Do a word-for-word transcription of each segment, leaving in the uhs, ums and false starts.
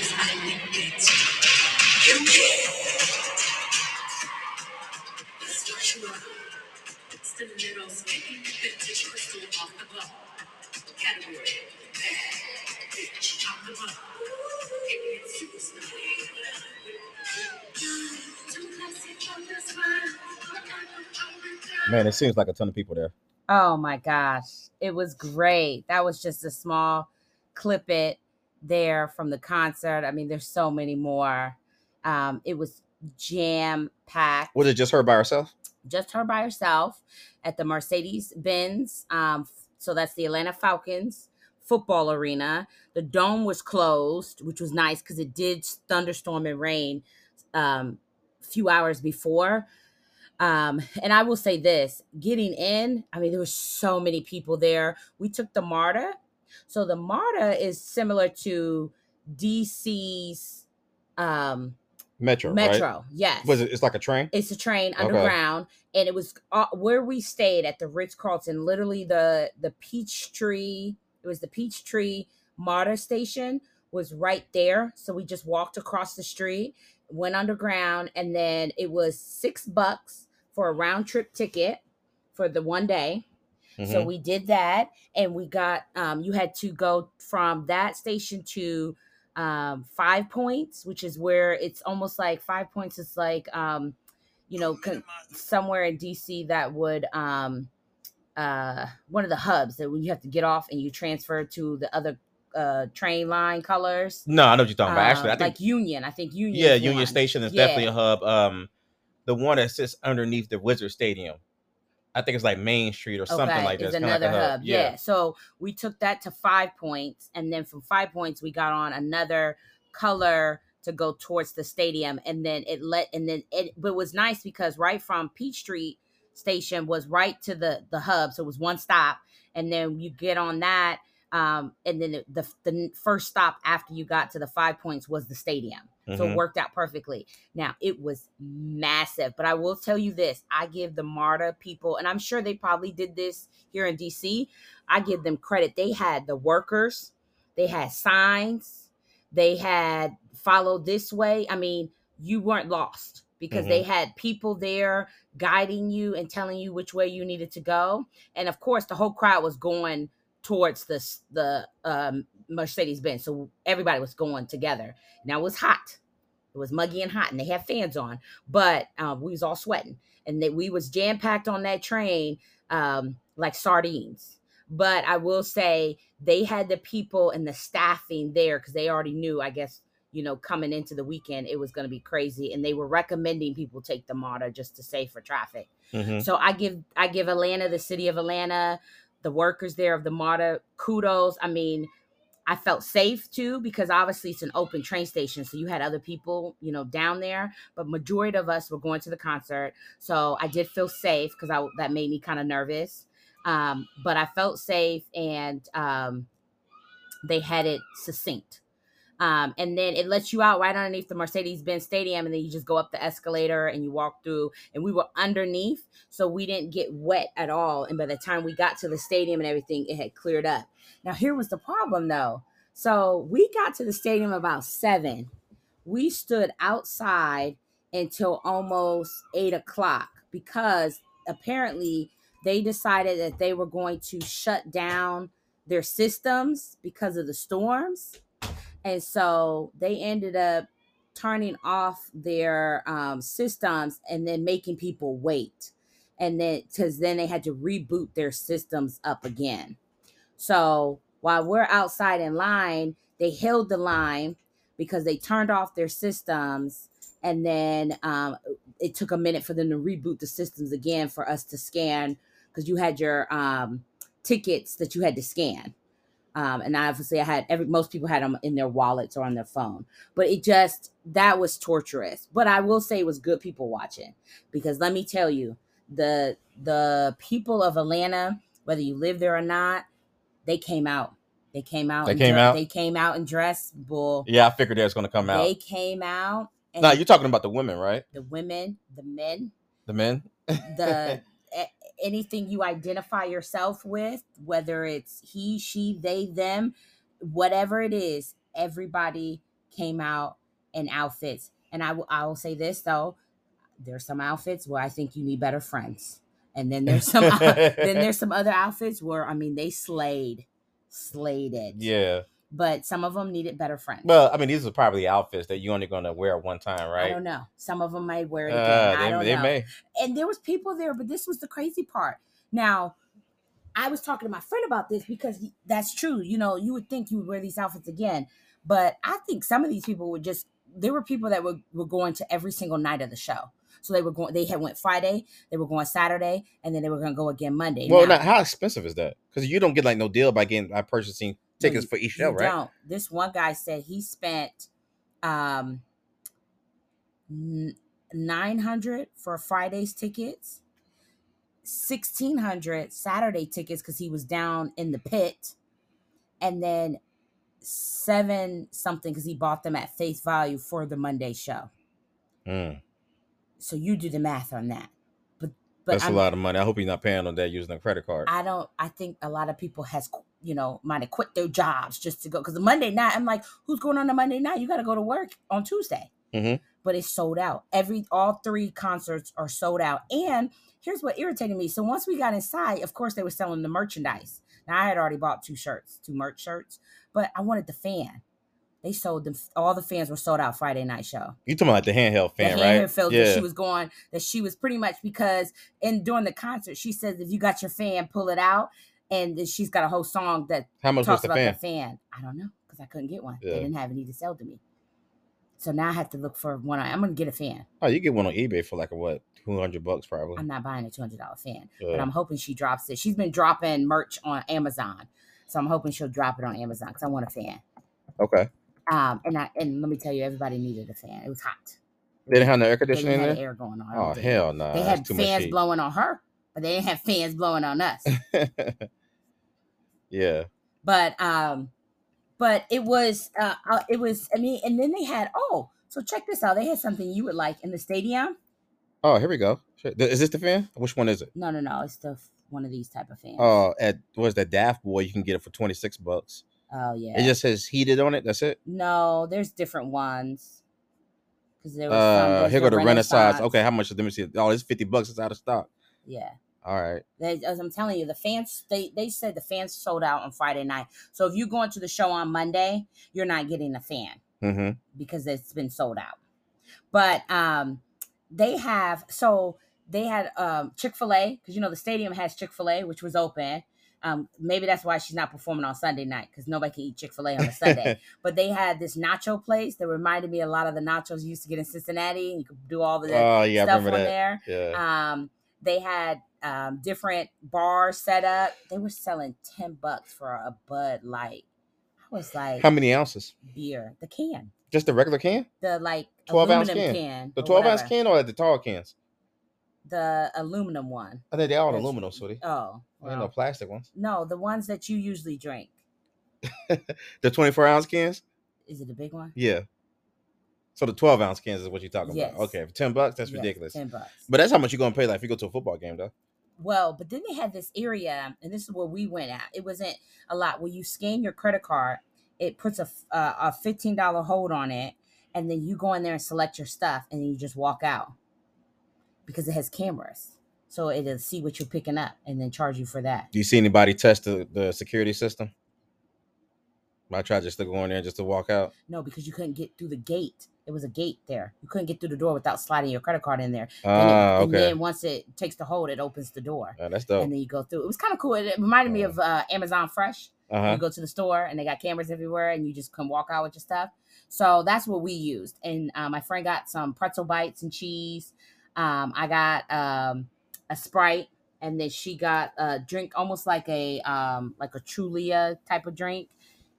bitches like we did too. You can. Let's do it tomorrow. It's the middle, skinny, vintage crystal off the ball. Category, bad, bitch, off the ball. It is superstar. Man, it seems like a ton of people there. Oh my gosh. It was great. That was just a small clip it there from the concert. I mean, there's so many more. Um, it was jam-packed. Was it just her by herself? Just her by herself at the Mercedes-Benz. Um, so that's the Atlanta Falcons football arena. The dome was closed, which was nice because it did thunderstorm and rain um, a few hours before. Um, and I will say this, getting in, I mean, there were so many people there. We took the MARTA. So the MARTA is similar to D C's um, Metro. Metro, right? Yes. Was it, it's like a train? It's a train underground. Okay. And it was uh, where we stayed at the Ritz-Carlton, literally the, the Peachtree. It was the Peachtree MARTA station was right there. So we just walked across the street, went underground, and then it was six bucks for a round trip ticket for the one day. Mm-hmm. So we did that, and we got, um, you had to go from that station to um, Five Points, which is where it's almost like Five Points is like, um, you know, con- somewhere in D C that would, um, uh, one of the hubs that you have to get off and you transfer to the other uh train line colors. No, I know what you're talking about. Actually, I think like Union. I think Union. Yeah, Union Station is yeah. definitely a hub. Um, the one that sits underneath the Wizard Stadium. I think it's like Main Street or okay. something like that. It's, it's another like hub. hub. Yeah. yeah. So we took that to Five Points, and then from Five Points we got on another color to go towards the stadium, and then it let and then it. But it was nice because right from Peachtree Station was right to the the hub, so it was one stop, and then you get on that. Um, and then the, the the first stop after you got to the Five Points was the stadium. Mm-hmm. So it worked out perfectly. Now, it was massive. But I will tell you this. I give the MARTA people, and I'm sure they probably did this here in D C. I give them credit. They had the workers. They had signs. They had follow this way. I mean, you weren't lost because mm-hmm. they had people there guiding you and telling you which way you needed to go. And, of course, the whole crowd was going towards the the um, Mercedes-Benz. So everybody was going together. Now it was hot. It was muggy and hot, and they had fans on. But um, we was all sweating. And they, we was jam-packed on that train um, like sardines. But I will say they had the people and the staffing there because they already knew, I guess, you know, coming into the weekend, it was going to be crazy. And they were recommending people take the MARTA just to save for traffic. Mm-hmm. So I give I give Atlanta, the city of Atlanta, the workers there of the MARTA, kudos. I mean, I felt safe too, because obviously it's an open train station. So you had other people, you know, down there, but majority of us were going to the concert. So I did feel safe because I, that made me kind of nervous. Um, but I felt safe and um, they had it succinct. Um, and then it lets you out right underneath the Mercedes-Benz Stadium. And then you just go up the escalator and you walk through, and we were underneath. So we didn't get wet at all. And by the time we got to the stadium and everything, it had cleared up. Now, here was the problem, though. So we got to the stadium about seven. We stood outside until almost eight o'clock because apparently they decided that they were going to shut down their systems because of the storms. And so they ended up turning off their um, systems and then making people wait. And then, because then they had to reboot their systems up again. So while we're outside in line, they held the line because they turned off their systems. And then um, it took a minute for them to reboot the systems again for us to scan, because you had your um, tickets that you had to scan. Um, and obviously I had every, most people had them in their wallets or on their phone, but it just, that was torturous. But I will say it was good people watching, because let me tell you, the, the people of Atlanta, whether you live there or not, they came out, they came out, they came dre- out, they came out and dressed bull. Yeah. I figured that was going to come out. They came out. And now you're talking about the women, right? The women, the men, the men, the anything you identify yourself with, whether it's he, she, they, them, whatever it is, everybody came out in outfits. And I, w- I will say this, though. There's some outfits where I think you need better friends. And then there's some then there's some other outfits where, I mean, they slayed. Slayed it. Yeah. But some of them needed better friends. Well, I mean, these are probably outfits that you're only going to wear one time, right? I don't know. Some of them might wear it again. Uh, they, I don't they know. May. And there was people there, but this was the crazy part. Now, I was talking to my friend about this because that's true. You know, you would think you would wear these outfits again. But I think some of these people would just, there were people that were, were going to every single night of the show. So they were going, they had went Friday, they were going Saturday, and then they were going to go again Monday. Well, now, now how expensive is that? Because you don't get like no deal by getting, by purchasing tickets no, you, for each show, right? Don't. This one guy said he spent um, nine hundred dollars for Friday's tickets, sixteen hundred dollars Saturday tickets because he was down in the pit, and then seven something because he bought them at face value for the Monday show. Mm. So you do the math on that. But, but that's I'm, a lot of money. I hope you're not paying on that using a credit card. I don't, I think a lot of people has, you know, might have quit their jobs just to go. Because the Monday night, I'm like, who's going on a Monday night? You got to go to work on Tuesday. Mm-hmm. But it's sold out. Every, all three concerts are sold out. And here's what irritated me. So once we got inside, of course, they were selling the merchandise. Now, I had already bought two shirts, two merch shirts, but I wanted the fan. They sold them. All the fans were sold out Friday night show. You talking about the handheld fan, the handheld right? Felt yeah. That she was going. That she was pretty much because in during the concert, she says, "If you got your fan, pull it out." And then she's got a whole song that how much talks was the about fan? The fan. I don't know because I couldn't get one. Yeah. They didn't have any to sell to me. So now I have to look for one. I'm gonna get a fan. Oh, you get one on eBay for like a what, two hundred bucks probably. I'm not buying a two hundred dollar fan, yeah. But I'm hoping she drops it. She's been dropping merch on Amazon, so I'm hoping she'll drop it on Amazon because I want a fan. Okay. Um, and I, and let me tell you, everybody needed a fan. It was hot. They didn't have no air conditioning in there? They didn't have air going on. Oh, hell no. Nah. They had fans blowing on her, but they didn't have fans blowing on us. Yeah. But, um, but it was, uh, it was, I mean, and then they had, oh, so check this out. They had something you would like in the stadium. Oh, here we go. Is this the fan? Which one is it? No, no, no. It's the one of these type of fans. Oh, at what's that Daft Boy? You can get it for twenty-six bucks. Oh yeah. It just says heated on it. That's it. No, there's different ones. Cause there was uh, some, here go the Renaissance. Renaissance. Okay, how much? Let me see. Oh, it's fifty bucks. It's out of stock. Yeah. All right. They, as I'm telling you, the fans they they said the fans sold out on Friday night. So if you're going to the show on Monday, you're not getting a fan mm-hmm. because it's been sold out. But um, they have so they had um Chick-fil-A because you know the stadium has Chick-fil-A which was open. Um, maybe that's why she's not performing on Sunday night because nobody can eat Chick-fil-A on a Sunday. But they had this nacho place that reminded me a lot of the nachos you used to get in Cincinnati. You could do all the oh, yeah, stuff on that. There. Yeah. Um, they had um, different bars set up. They were selling ten bucks for a Bud Light. I was like, how many ounces? Beer, the can, just the regular can, the like twelve ounce can, can the twelve whatever. Ounce can or the tall cans. The aluminum one. I think they're all aluminum, sweetie. Oh. Well. No plastic ones. No, the ones that you usually drink. The twenty-four ounce cans? Is it a big one? Yeah. So the twelve ounce cans is what you're talking yes. about. Okay, for ten bucks, that's yes, ridiculous. ten bucks. But that's how much you're going to pay like if you go to a football game, though. Well, but then they had this area, and this is where we went at. It wasn't a lot. Where you scan your credit card, it puts a, uh, a fifteen dollar hold on it, and then you go in there and select your stuff, and then you just walk out. Because it has cameras, so it'll see what you're picking up and then charge you for that. Do you see anybody test the, the security system? I tried just to go in there just to walk out. No, because you couldn't get through the gate. It was a gate there. You couldn't get through the door without sliding your credit card in there. Uh, and, it, and okay. then once it takes the hold, it opens the door. Oh, that's dope. And then you go through. It was kind of cool. It, it reminded uh, me of uh, Amazon Fresh. Uh-huh. You go to the store and they got cameras everywhere and you just can walk out with your stuff. So that's what we used. And uh, my friend got some pretzel bites and cheese. Um, I got, um, a Sprite and then she got a drink, almost like a, um, like a Trulia type of drink.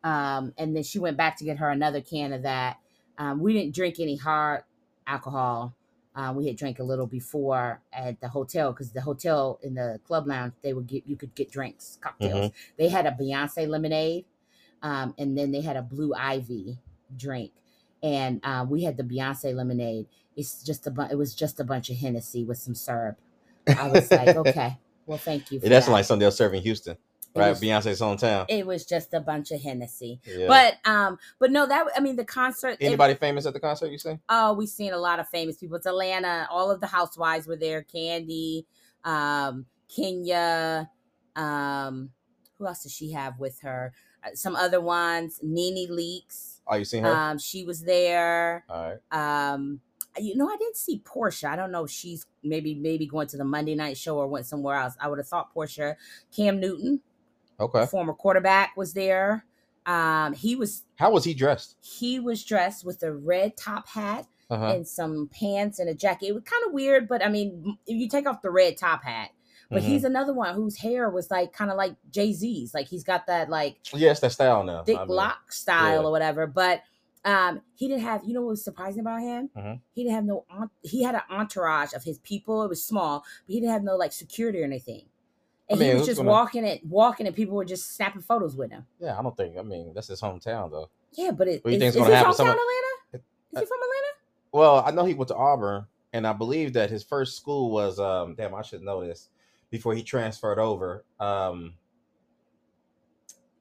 Um, and then she went back to get her another can of that. Um, we didn't drink any hard alcohol. Uh, we had drank a little before at the hotel because the hotel in the club lounge, they would get, you could get drinks, cocktails. Mm-hmm. They had a Beyoncé lemonade. Um, and then they had a Blue Ivy drink. And uh, we had the Beyonce lemonade. It's just a bu- It was just a bunch of Hennessy with some syrup. I was like, okay, well, thank you. For yeah, that's that. Like something they'll serve in Houston. right? Beyonce's hometown. It was just a bunch of Hennessy. Yeah. But um, but no, that I mean the concert. Anybody it, famous at the concert? You say? Oh, we've seen a lot of famous people. It's Atlanta. All of the housewives were there. Candy, um, Kenya. Um, who else does she have with her? Some other ones. NeNe Leakes. Oh, you seen her? Um, she was there. All right. Um. You know, I didn't see Portia. I don't know if she's maybe maybe going to the Monday night show or went somewhere else. I would have thought Portia. Cam Newton, okay, former quarterback, was there. Um, he was. How was he dressed? He was dressed with a red top hat uh-huh. and some pants and a jacket. It was kind of weird, but I mean, if you take off the red top hat. But mm-hmm. he's another one whose hair was like kind of like Jay-Z's. Like he's got that like yes, that style now, thick I mean, lock style yeah. or whatever. But. Um, he didn't have, you know, what was surprising about him? Mm-hmm. He didn't have no, he had an entourage of his people. It was small, but he didn't have no like security or anything. And I mean, he was just gonna... walking it, walking and people were just snapping photos with him. Yeah. I don't think, I mean, that's his hometown though. Yeah. But it, is, is his hometown Someone... Atlanta? Is I, he from Atlanta? Well, I know he went to Auburn and I believe that his first school was, um, damn, I should know this before he transferred over. Um,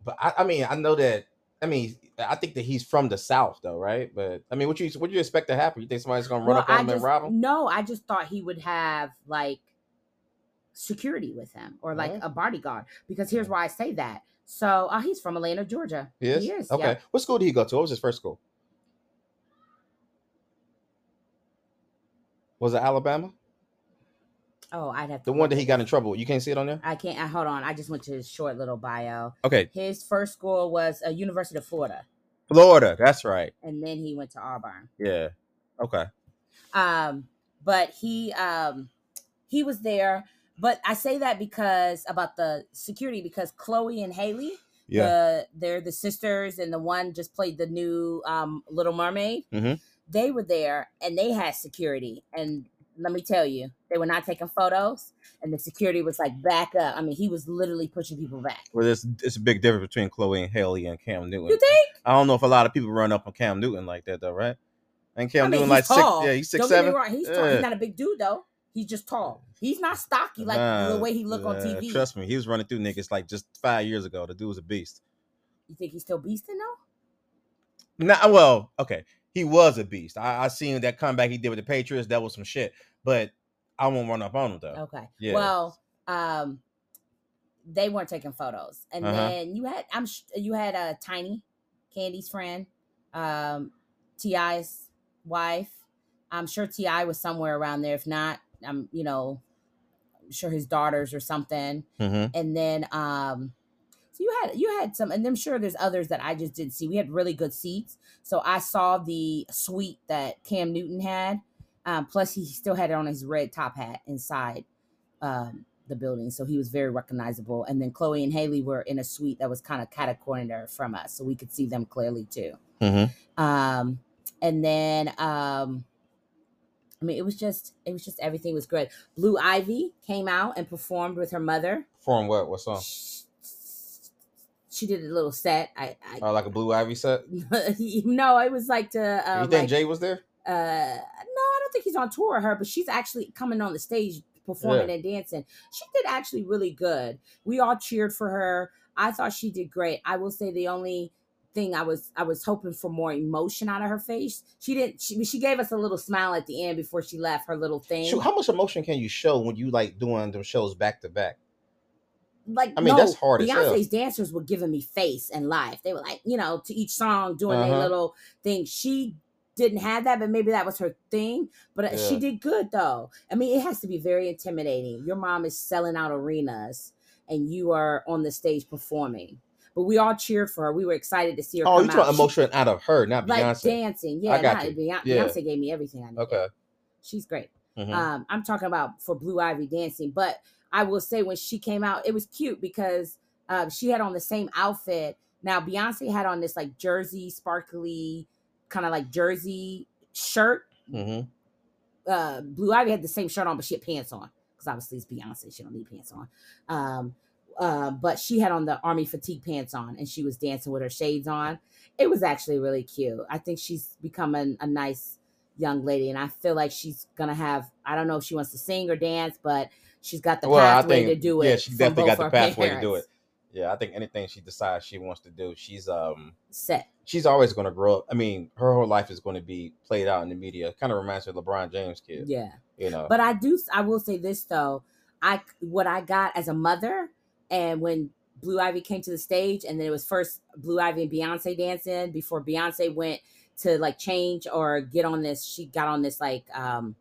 but I, I mean, I know that, I mean, I think that he's from the South, though, right? But I mean, what you what you expect to happen? You think somebody's gonna run well, up on I him just, and rob him? No, I just thought he would have like security with him or like right. a bodyguard. Because here's why I say that. So uh, he's from Atlanta, Georgia. He is? He is okay. Yeah. What school did he go to? What was his first school? Was it Alabama? Oh, I'd have to. The one that he got in trouble. You can't see it on there? I can't. I, hold on. I just went to his short little bio. Okay. His first school was a University of Florida. Florida. That's right. And then he went to Auburn. Yeah. Okay. Um, but he, um, he was there. But I say that because about the security, because Chloe and Hailey, yeah, the, they're the sisters and the one just played the new, um, Little Mermaid. Mm-hmm. They were there and they had security and, let me tell you, they were not taking photos, and the security was like, back up. I mean, he was literally pushing people back. Well, there's it's a big difference between Chloe and Hailey and Cam Newton. You think? I don't know if a lot of people run up on Cam Newton like that, though, right? And Cam I mean, Newton, like, tall. six, yeah, he's six, don't seven. Get me wrong. He's, yeah. tall. He's not a big dude, though. He's just tall. He's not stocky like nah, the way he looked nah, on T V. Trust me, he was running through niggas like just five years ago. The dude was a beast. You think he's still beasting, though? Nah, well, okay. He was a beast. I, I seen that comeback he did with the Patriots. That was some shit. But I won't run up on him, though. Okay. Yeah. Well, um, they weren't taking photos. And uh-huh. then you had I'm you had a Tiny, Candy's friend, um, T I's wife. I'm sure T I was somewhere around there. If not, I'm, you know, I'm sure his daughters or something. Mm-hmm. And then um You had you had some, and I'm sure there's others that I just didn't see. We had really good seats, so I saw the suite that Cam Newton had. Um, plus, he still had it on his red top hat inside um, the building, so he was very recognizable. And then Chloe and Hailey were in a suite that was kind of cat a corner from us, so we could see them clearly too. Mm-hmm. Um, and then, um, I mean, it was just it was just everything was good. Blue Ivy came out and performed with her mother. Performed what? What song? She, She did a little set. I, I oh, like a Blue Ivy set? No, it was like the... Um, you think like, Jay was there? Uh, no, I don't think he's on tour with her, but she's actually coming on the stage performing yeah. and dancing. She did actually really good. We all cheered for her. I thought she did great. I will say the only thing I was I was hoping for more emotion out of her face. She didn't. She, she gave us a little smile at the end before she left her little thing. Shoot, how much emotion can you show when you like doing them shows back to back? Like, I mean, no, that's hard as hell. Beyonce's dancers were giving me face and life. They were like, you know, to each song doing uh-huh. their little thing. She didn't have that, but maybe that was her thing. But yeah. she did good, though. I mean, it has to be very intimidating. Your mom is selling out arenas, and you are on the stage performing. But we all cheered for her. We were excited to see her. Oh, you talking emotion she, out of her, not like Beyonce. Dancing, yeah. I got not, Beyonce, yeah. Beyonce gave me everything I needed. Okay, she's great. Mm-hmm. Um, I'm talking about for Blue Ivy dancing, but. I will say when she came out, it was cute because uh, she had on the same outfit. Now, Beyonce had on this like jersey, sparkly, kind of like jersey shirt. Mm-hmm. Uh, Blue Ivy had the same shirt on, but she had pants on. Because obviously it's Beyonce. She don't need pants on. Um, uh, but she had on the army fatigue pants on and she was dancing with her shades on. It was actually really cute. I think she's become a, a nice young lady. And I feel like she's going to have, I don't know if she wants to sing or dance, but... She's got the well, pathway I think, to do it. Yeah, she definitely got the pathway parents. to do it. Yeah, I think anything she decides she wants to do, she's um set. She's always going to grow up. I mean, her whole life is going to be played out in the media. Kind of reminds me of LeBron James' kid. Yeah, you know. But I do. I will say this though. I what I got as a mother, and when Blue Ivy came to the stage, and then it was first Blue Ivy and Beyonce dancing before Beyonce went to like change or get on this. She got on this like um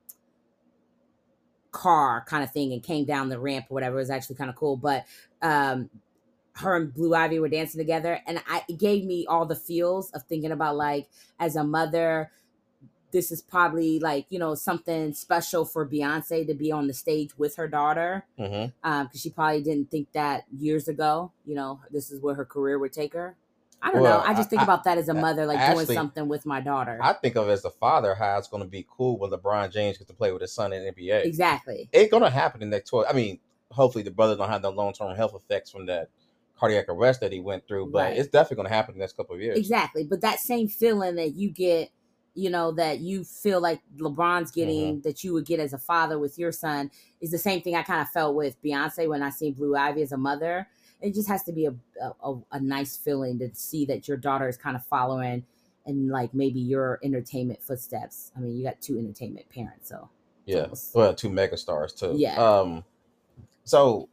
car kind of thing and came down the ramp or whatever. It was actually kind of cool, but um. her and Blue Ivy were dancing together. And I, it gave me all the feels of thinking about, like, as a mother, this is probably, like, you know, something special for Beyonce to be on the stage with her daughter. Mm-hmm. Um, because she probably didn't think that years ago, you know, this is where her career would take her. I don't well, know. I just think I, about that as a mother, like actually, doing something with my daughter. I think of it as a father, how it's going to be cool when LeBron James gets to play with his son in the N B A. Exactly. It's going to happen in the next twelve. I mean, hopefully the brother don't have the long-term health effects from that cardiac arrest that he went through, but right. It's definitely going to happen in the next couple of years. Exactly. But that same feeling that you get, you know, that you feel like LeBron's getting, mm-hmm. that you would get as a father with your son is the same thing I kind of felt with Beyonce when I seen Blue Ivy as a mother. It just has to be a, a, a nice feeling to see that your daughter is kind of following and like maybe your entertainment footsteps. I mean, you got two entertainment parents, so. Yeah. Well, two megastars too. Yeah. Um, so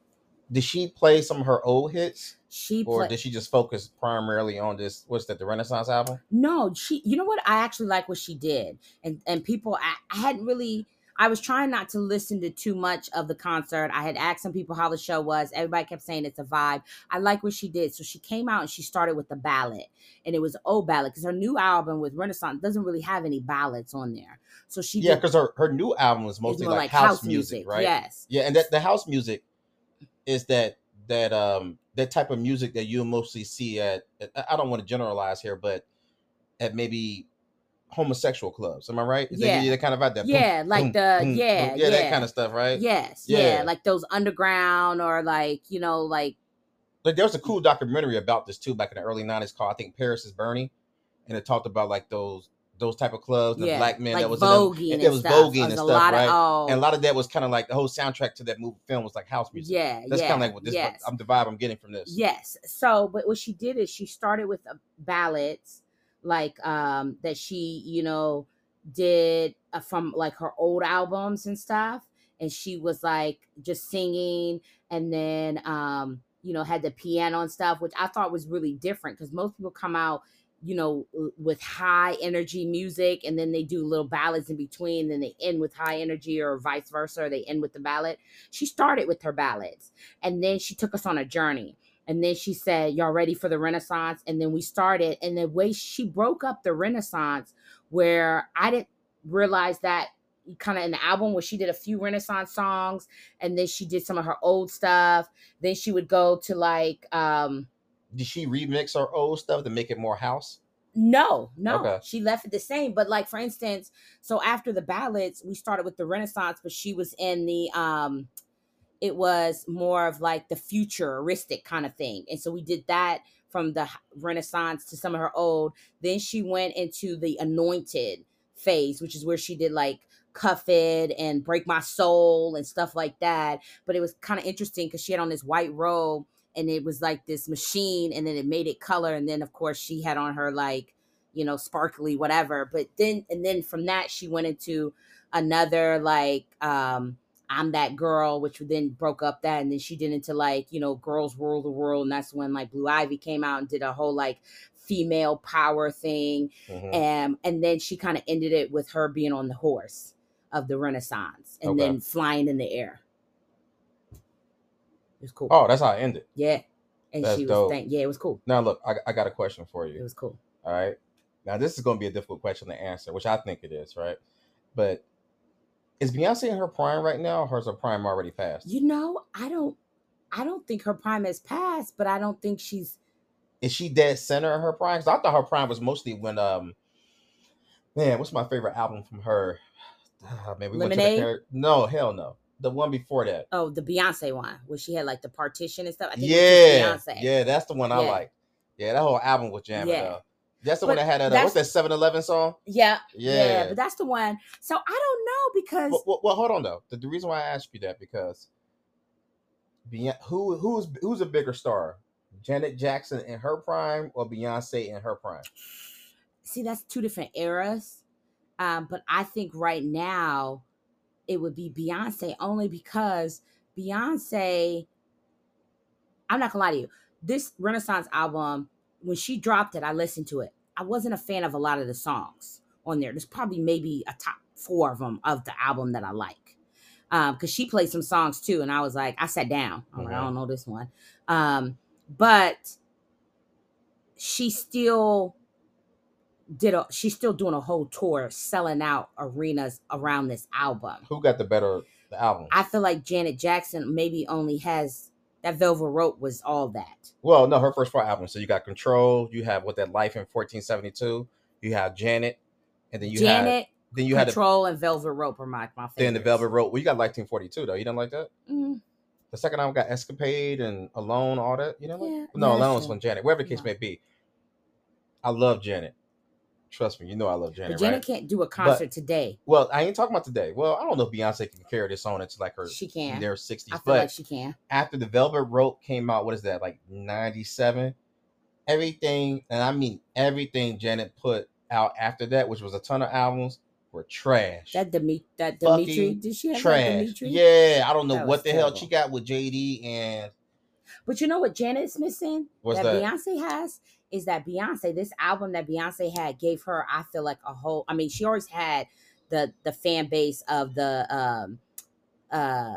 did she play some of her old hits? She or play- did she just focus primarily on this? What's that? The Renaissance album? No, she. You know what? I actually like what she did, and and people. I, I hadn't really. I was trying not to listen to too much of the concert. I had asked some people how the show was. Everybody kept saying it's a vibe. I like what she did. So she came out and she started with the ballad. And it was old ballad because her new album with Renaissance doesn't really have any ballads on there. So she Yeah, because her, her new album was mostly like, like house, house music, music, right? Yes. Yeah, and that the house music is that that um that type of music that you mostly see at, at I don't want to generalize here, but at maybe homosexual clubs. Am I right? Is yeah. They, they kind of out that. Yeah, boom, like boom, the boom, yeah, boom. yeah, yeah, that kind of stuff, right? Yes, yeah. yeah, like those underground or like you know like. Like there was a cool documentary about this too back in the early nineties called I think Paris is Burning, and it talked about like those those type of clubs, the yeah, black men like that was voguing and, and was stuff. voguing was and stuff, right? Of, oh. And a lot of that was kind of like the whole soundtrack to that movie film was like house music. Yeah, that's yeah, kind of like what this. Yes. I'm the vibe I'm getting from this. Yes. So, but what she did is she started with ballads, like um that she you know did uh, from like her old albums and stuff, and she was like just singing, and then um you know had the piano and stuff, which I thought was really different because most people come out, you know, with high energy music, and then they do little ballads in between, then they end with high energy or vice versa, or they end with the ballad. She started with her ballads, and then she took us on a journey. And then she said, y'all ready for the Renaissance? And then we started, and the way she broke up the Renaissance, where I didn't realize that kind of in the album where she did a few Renaissance songs, and then she did some of her old stuff. Then she would go to like, um, did she remix her old stuff to make it more house? No, no. Okay. She left it the same. But like, for instance, so after the ballads, we started with the Renaissance, but she was in the, um, it was more of like the futuristic kind of thing. And so we did that from the Renaissance to some of her old. Then she went into the anointed phase, which is where she did like Cuff It and Break My Soul and stuff like that. But it was kind of interesting because she had on this white robe, and it was like this machine, and then it made it color. And then of course she had on her like, you know, sparkly, whatever. But then, and then from that, she went into another, like, um, I'm That Girl, which then broke up that. And then she did into like, you know, Girls Rule the World. And that's when like Blue Ivy came out and did a whole like female power thing. Mm-hmm. And, and then she kind of ended it with her being on the horse of the Renaissance and okay. then flying in the air. It was cool. Oh, that's how it ended. Yeah. And that's she was thank- yeah, it was cool. Now look, I, I got a question for you. It was cool. All right. Now this is gonna be a difficult question to answer, which I think it is, right? But is Beyonce in her prime right now, or is her prime already passed? You know, I don't I don't think her prime has passed, but I don't think she's is she dead center in her prime? Because I thought her prime was mostly when um man, what's my favorite album from her? Oh, man, we Lemonade? Went to the... No, hell no. The one before that. Oh, the Beyonce one, where she had like the partition and stuff. I think yeah, it was Beyonce. Yeah, that's the one I yeah. like. Yeah, that whole album was jamming yeah. up. That's the but one that had that. Uh, what's that seven eleven song? Yeah, yeah, yeah. But that's the one. So I don't know because. Well, well, well hold on though. The, the reason why I asked you that because, Beyonce, who who's who's a bigger star, Janet Jackson in her prime or Beyonce in her prime? See, that's two different eras. Um, but I think right now it would be Beyonce, only because Beyonce, I'm not gonna lie to you, this Renaissance album, when she dropped it, I listened to it. I wasn't a fan of a lot of the songs on there. There's probably maybe a top four of them of the album that I like. Um, because she played some songs too, and I was like, I sat down. I'm mm-hmm. like, I don't know this one. Um, but she still did a, she's still doing a whole tour, selling out arenas around this album. Who got the better the album? I feel like Janet Jackson maybe only has that Velvet Rope was all that. Well, no, her first four albums. So you got Control, you have what that Life in fourteen seventy-two, you have Janet, and then you Janet, had then you Control had a, and Velvet Rope are my, my favorites. Then the Velvet Rope. Well, you got nineteen forty-two though. You don't like that? Mm-hmm. The second album got Escapade and Alone, all that. You know what? Yeah, no, Alone was from Janet. Whatever the case yeah. may be. I love Janet. Trust me, you know I love Janet. But Janet right? can't do a concert but, today. Well, I ain't talking about today. Well, I don't know if Beyonce can carry this on into like her she can. Their sixties. I feel but like she can. After the Velvet Rope came out, what is that, like ninety-seven? Everything, and I mean everything Janet put out after that, which was a ton of albums, were trash. That Demi- that Dimitri, did she have trash. Dimitri? Yeah, I don't know that what the terrible. Hell she got with J D and. But you know what Janet's missing? What's that, that Beyonce has? Is that Beyonce, this album that Beyonce had gave her, I feel like a whole, I mean, she always had the the fan base of the um, uh,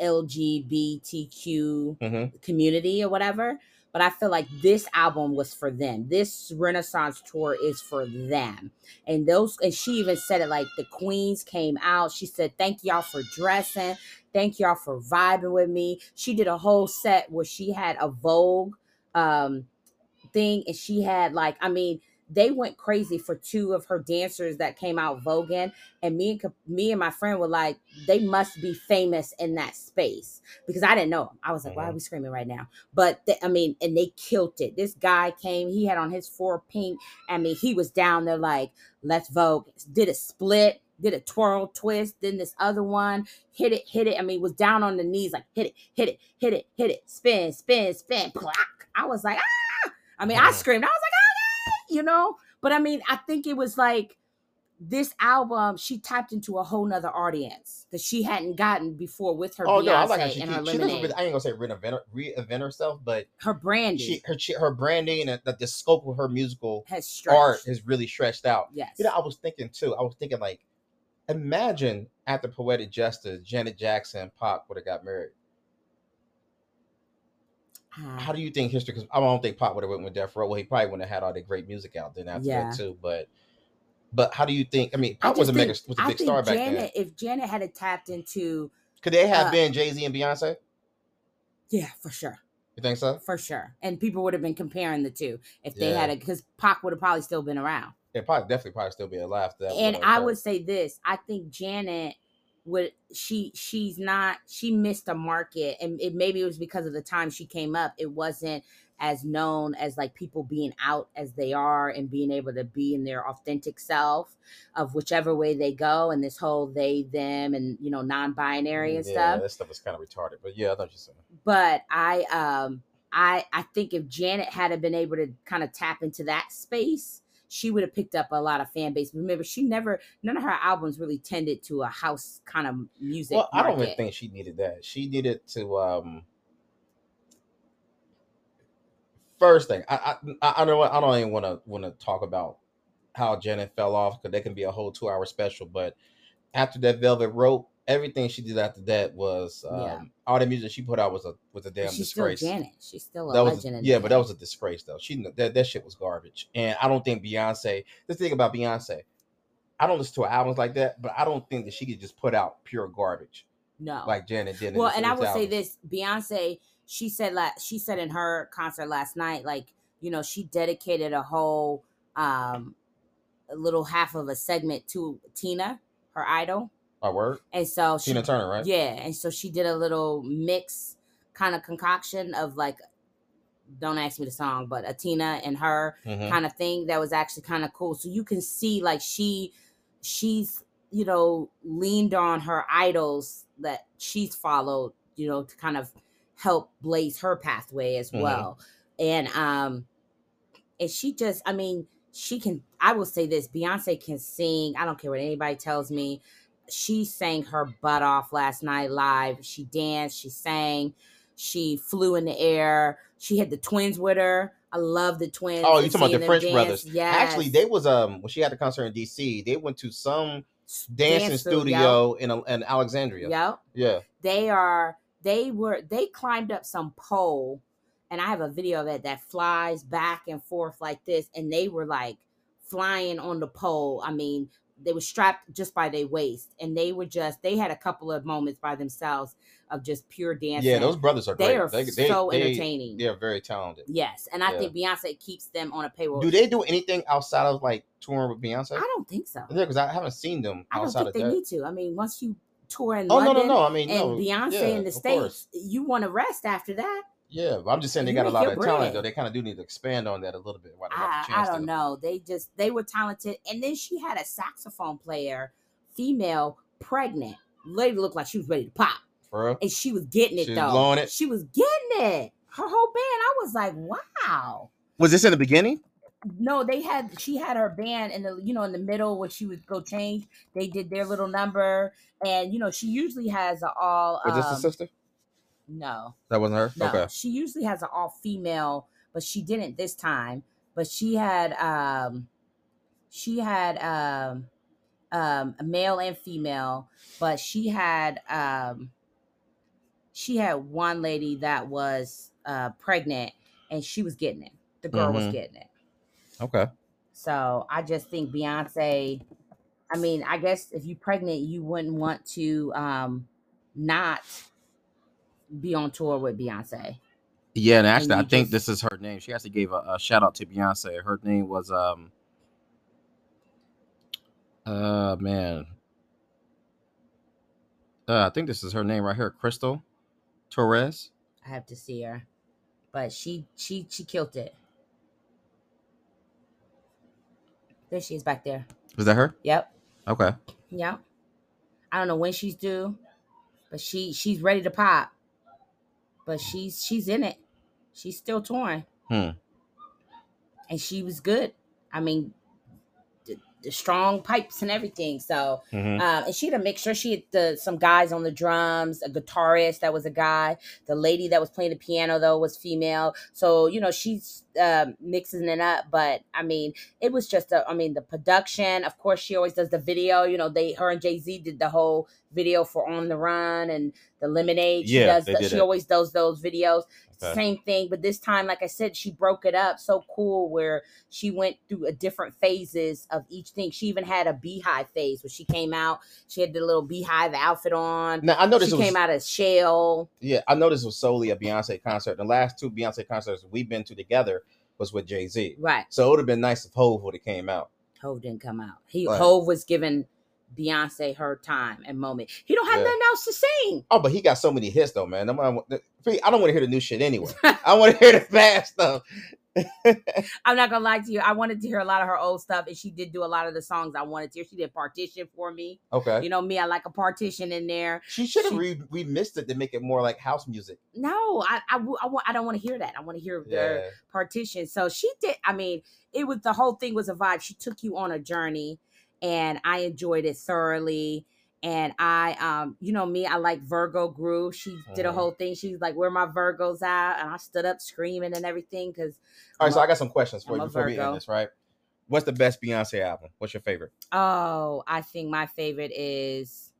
L G B T Q mm-hmm. community or whatever. But I feel like this album was for them. This Renaissance tour is for them. And those, and she even said it like the queens came out. She said, thank y'all for dressing. Thank y'all for vibing with me. She did a whole set where she had a Vogue um thing, and she had like, I mean, they went crazy for two of her dancers that came out voguing, and me and me and my friend were like, they must be famous in that space, because I didn't know them. I was like, why are we screaming right now? But they, I mean, and they killed it. This guy came, he had on his four pink. I mean, he was down there like, let's vogue. Did a split, did a twirl twist, then this other one, hit it, hit it. I mean, was down on the knees like, hit it, hit it, hit it, hit it, spin, spin, spin. I was like, ah. I mean, I screamed. I was like, oh, yeah, you know? But I mean, I think it was like this album, she tapped into a whole nother audience that she hadn't gotten before with her oh, Beyonce no, I like her. She, and her she, Lemonade. She, I ain't gonna say reinvent, reinvent herself, but her branding, she, her, she, her branding and the, the scope of her musical has art has really stretched out. Yes. You know, I was thinking too, I was thinking like, imagine after Poetic Justice, Janet Jackson and Pop would have got married. How do you think history? Because I don't think Pop would have went with Death Row. Well, he probably wouldn't have had all the great music out then after yeah. that too. But, but how do you think? I mean, Pop I was a think, mega, was a I big star Janet, back then. If Janet had tapped into, could they have uh, been Jay-Z and Beyonce? Yeah, for sure. You think so? For sure. And people would have been comparing the two if they yeah. had it, because Pop would have probably still been around. Yeah, Pop definitely probably still be alive. That and I would say this: I think Janet. Would she she's not she missed a market, and it maybe it was because of the time she came up, it wasn't as known as like people being out as they are and being able to be in their authentic self of whichever way they go, and this whole they them and you know non-binary and yeah, stuff. Yeah, that stuff was kind of retarded, but yeah, I thought you said. But I um I I think if Janet had been able to kind of tap into that space, she would have picked up a lot of fan base. Remember, she never, none of her albums really tended to a house kind of music. Well, I don't even think she needed that. She needed to, um, first thing, I, I, I don't, I don't even want to, want to talk about how Janet fell off, because that can be a whole two hour special. But after that Velvet Rope, everything she did after that was, um, yeah. all the music she put out was a, was a damn she's disgrace. She's still Janet. She's still a was, legend. Yeah, but that was a disgrace though. She, that, that shit was garbage. And I don't think Beyonce, the thing about Beyonce, I don't listen to her albums like that, but I don't think that she could just put out pure garbage. No. Like Janet did. Well, and I would say this, Beyonce, she said, like, she said in her concert last night, like, you know, she dedicated a whole, um, a little half of a segment to Tina, her idol. I work. And so she, Tina Turner, right? Yeah. And so she did a little mix kind of concoction of like, don't ask me the song, but a Tina and her mm-hmm. kind of thing that was actually kind of cool. So you can see like she, she's, you know, leaned on her idols that she's followed, you know, to kind of help blaze her pathway as mm-hmm. well. And um, and she just, I mean, she can, I will say this, Beyonce can sing. I don't care what anybody tells me. She sang her butt off last night live. She danced, she sang, she flew in the air. She had the twins with her. I love the twins. Oh, you're talking about the French dance brothers. Yeah. Actually, they was, um, when she had the concert in D C, they went to some dancing dance studio, studio in, in Alexandria. Yep. Yeah. They are, they were, they climbed up some pole, and I have a video of it that flies back and forth like this, and they were like flying on the pole. I mean, they were strapped just by their waist, and they were just, they had a couple of moments by themselves of just pure dancing. Yeah, those brothers are great. They are they, so they, entertaining. They are very talented. Yes, and I yeah. think Beyonce keeps them on a payroll. Do they do anything outside of like touring with Beyonce? I don't think so. Yeah, because I haven't seen them outside I don't think of they that. need to. I mean, once you tour in oh, London no, no, no. I mean, and no. Beyonce yeah, in the States, course. you want to rest after that. Yeah, but I'm just saying they got a lot of talent, though. They kind of do need to expand on that a little bit. I, I don't know. They just, they were talented. And then she had a saxophone player, female, pregnant. Lady looked like she was ready to pop. For real? And she was getting it, though. She was blowing it. She was getting it. Her whole band. I was like, wow. Was this in the beginning? No, they had, she had her band in the, you know, in the middle when she would go change. They did their little number. And, you know, she usually has an all. Was um, this the sister? No, that wasn't her. No. Okay, she usually has an all-female, but she didn't this time. But she had, um, she had um, um, a male and female. But she had, um, she had one lady that was uh, pregnant, and she was getting it. The girl mm-hmm. was getting it. Okay. So I just think Beyonce. I mean, I guess if you're pregnant, you wouldn't want to um, not. be on tour with Beyonce. Yeah, and actually, and I just, think this is her name. She actually gave a, a shout out to Beyonce. Her name was um, uh man, uh, I think this is her name right here, Crystal Torres. I have to see her, but she she she killed it. There she is back there. Is that her? Yep. Okay. Yep. I don't know when she's due, but she she's ready to pop. But she's she's in it. She's still touring. Hmm. And she was good. I mean, the, the strong pipes and everything. So, mm-hmm. uh, and she had a mixture. She had the, some guys on the drums, a guitarist that was a guy. The lady that was playing the piano, though, was female. So, you know, she's uh, mixing it up. But, I mean, it was just, a, I mean, the production. Of course, she always does the video. You know, they her and Jay-Z did the whole video for On the Run and the Lemonade. She yeah, does the, she it. always does those videos. Okay. Same thing, but this time, like I said, she broke it up so cool where she went through a different phases of each thing. She even had a beehive phase where she came out, she had the little beehive outfit on. Now I noticed she was, came out as shell. Yeah, I know this was solely a Beyonce concert. The last two Beyonce concerts we've been to together was with Jay-Z. Right. So it would have been nice if Hove would have came out. Hove didn't come out. He right. Hove was given Beyonce her time and moment. He don't have yeah. nothing else to sing. Oh, but he got so many hits though, man. I'm, I'm, I don't want to hear the new shit anyway. I want to hear the fast stuff. I'm not gonna lie to you. I wanted to hear a lot of her old stuff, and she did do a lot of the songs I wanted to hear. She did Partition for me. Okay, you know me, I like a partition in there. She should have re- remixed it to make it more like house music. No, I I, I, I don't want to hear that. I want to hear yeah. their partition. So she did. I mean, it was the whole thing was a vibe. She took you on a journey. And I enjoyed it thoroughly. And I, um, you know me, I like Virgo groove. She did a whole thing. She's like, where my Virgos at? And I stood up screaming and everything. Cause all I'm right, a, so I got some questions for I'm you before Virgo. we end this, right? What's the best Beyonce album? What's your favorite? Oh, I think my favorite is,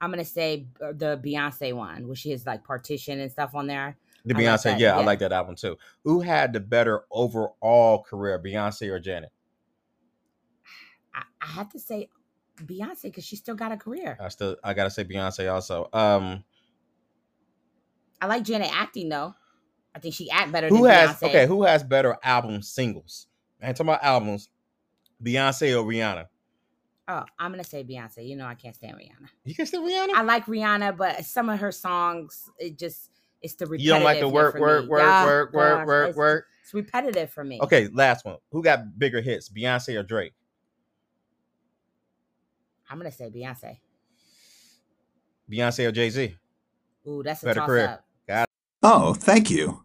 I'm going to say the Beyonce one, where she has like Partition and stuff on there. The I Beyonce, like that, yeah, yeah, I like that album too. Who had the better overall career, Beyonce or Janet? I have to say Beyonce because she still got a career. I still I gotta say Beyonce also. Um, I like Janet acting though. I think she act better. Who than has Beyonce. okay? Who has better album singles? And talking about albums, Beyonce or Rihanna? Oh, I'm gonna say Beyonce. You know I can't stand Rihanna. You can't stand Rihanna? I like Rihanna, but some of her songs it just it's the repetitive. You don't like the work, work, work, oh, work, work, work, work. It's repetitive for me. Okay, last one. Who got bigger hits, Beyonce or Drake? I'm going to say Beyonce. Beyonce or Jay-Z? Ooh, that's a toss-up. Oh, thank you.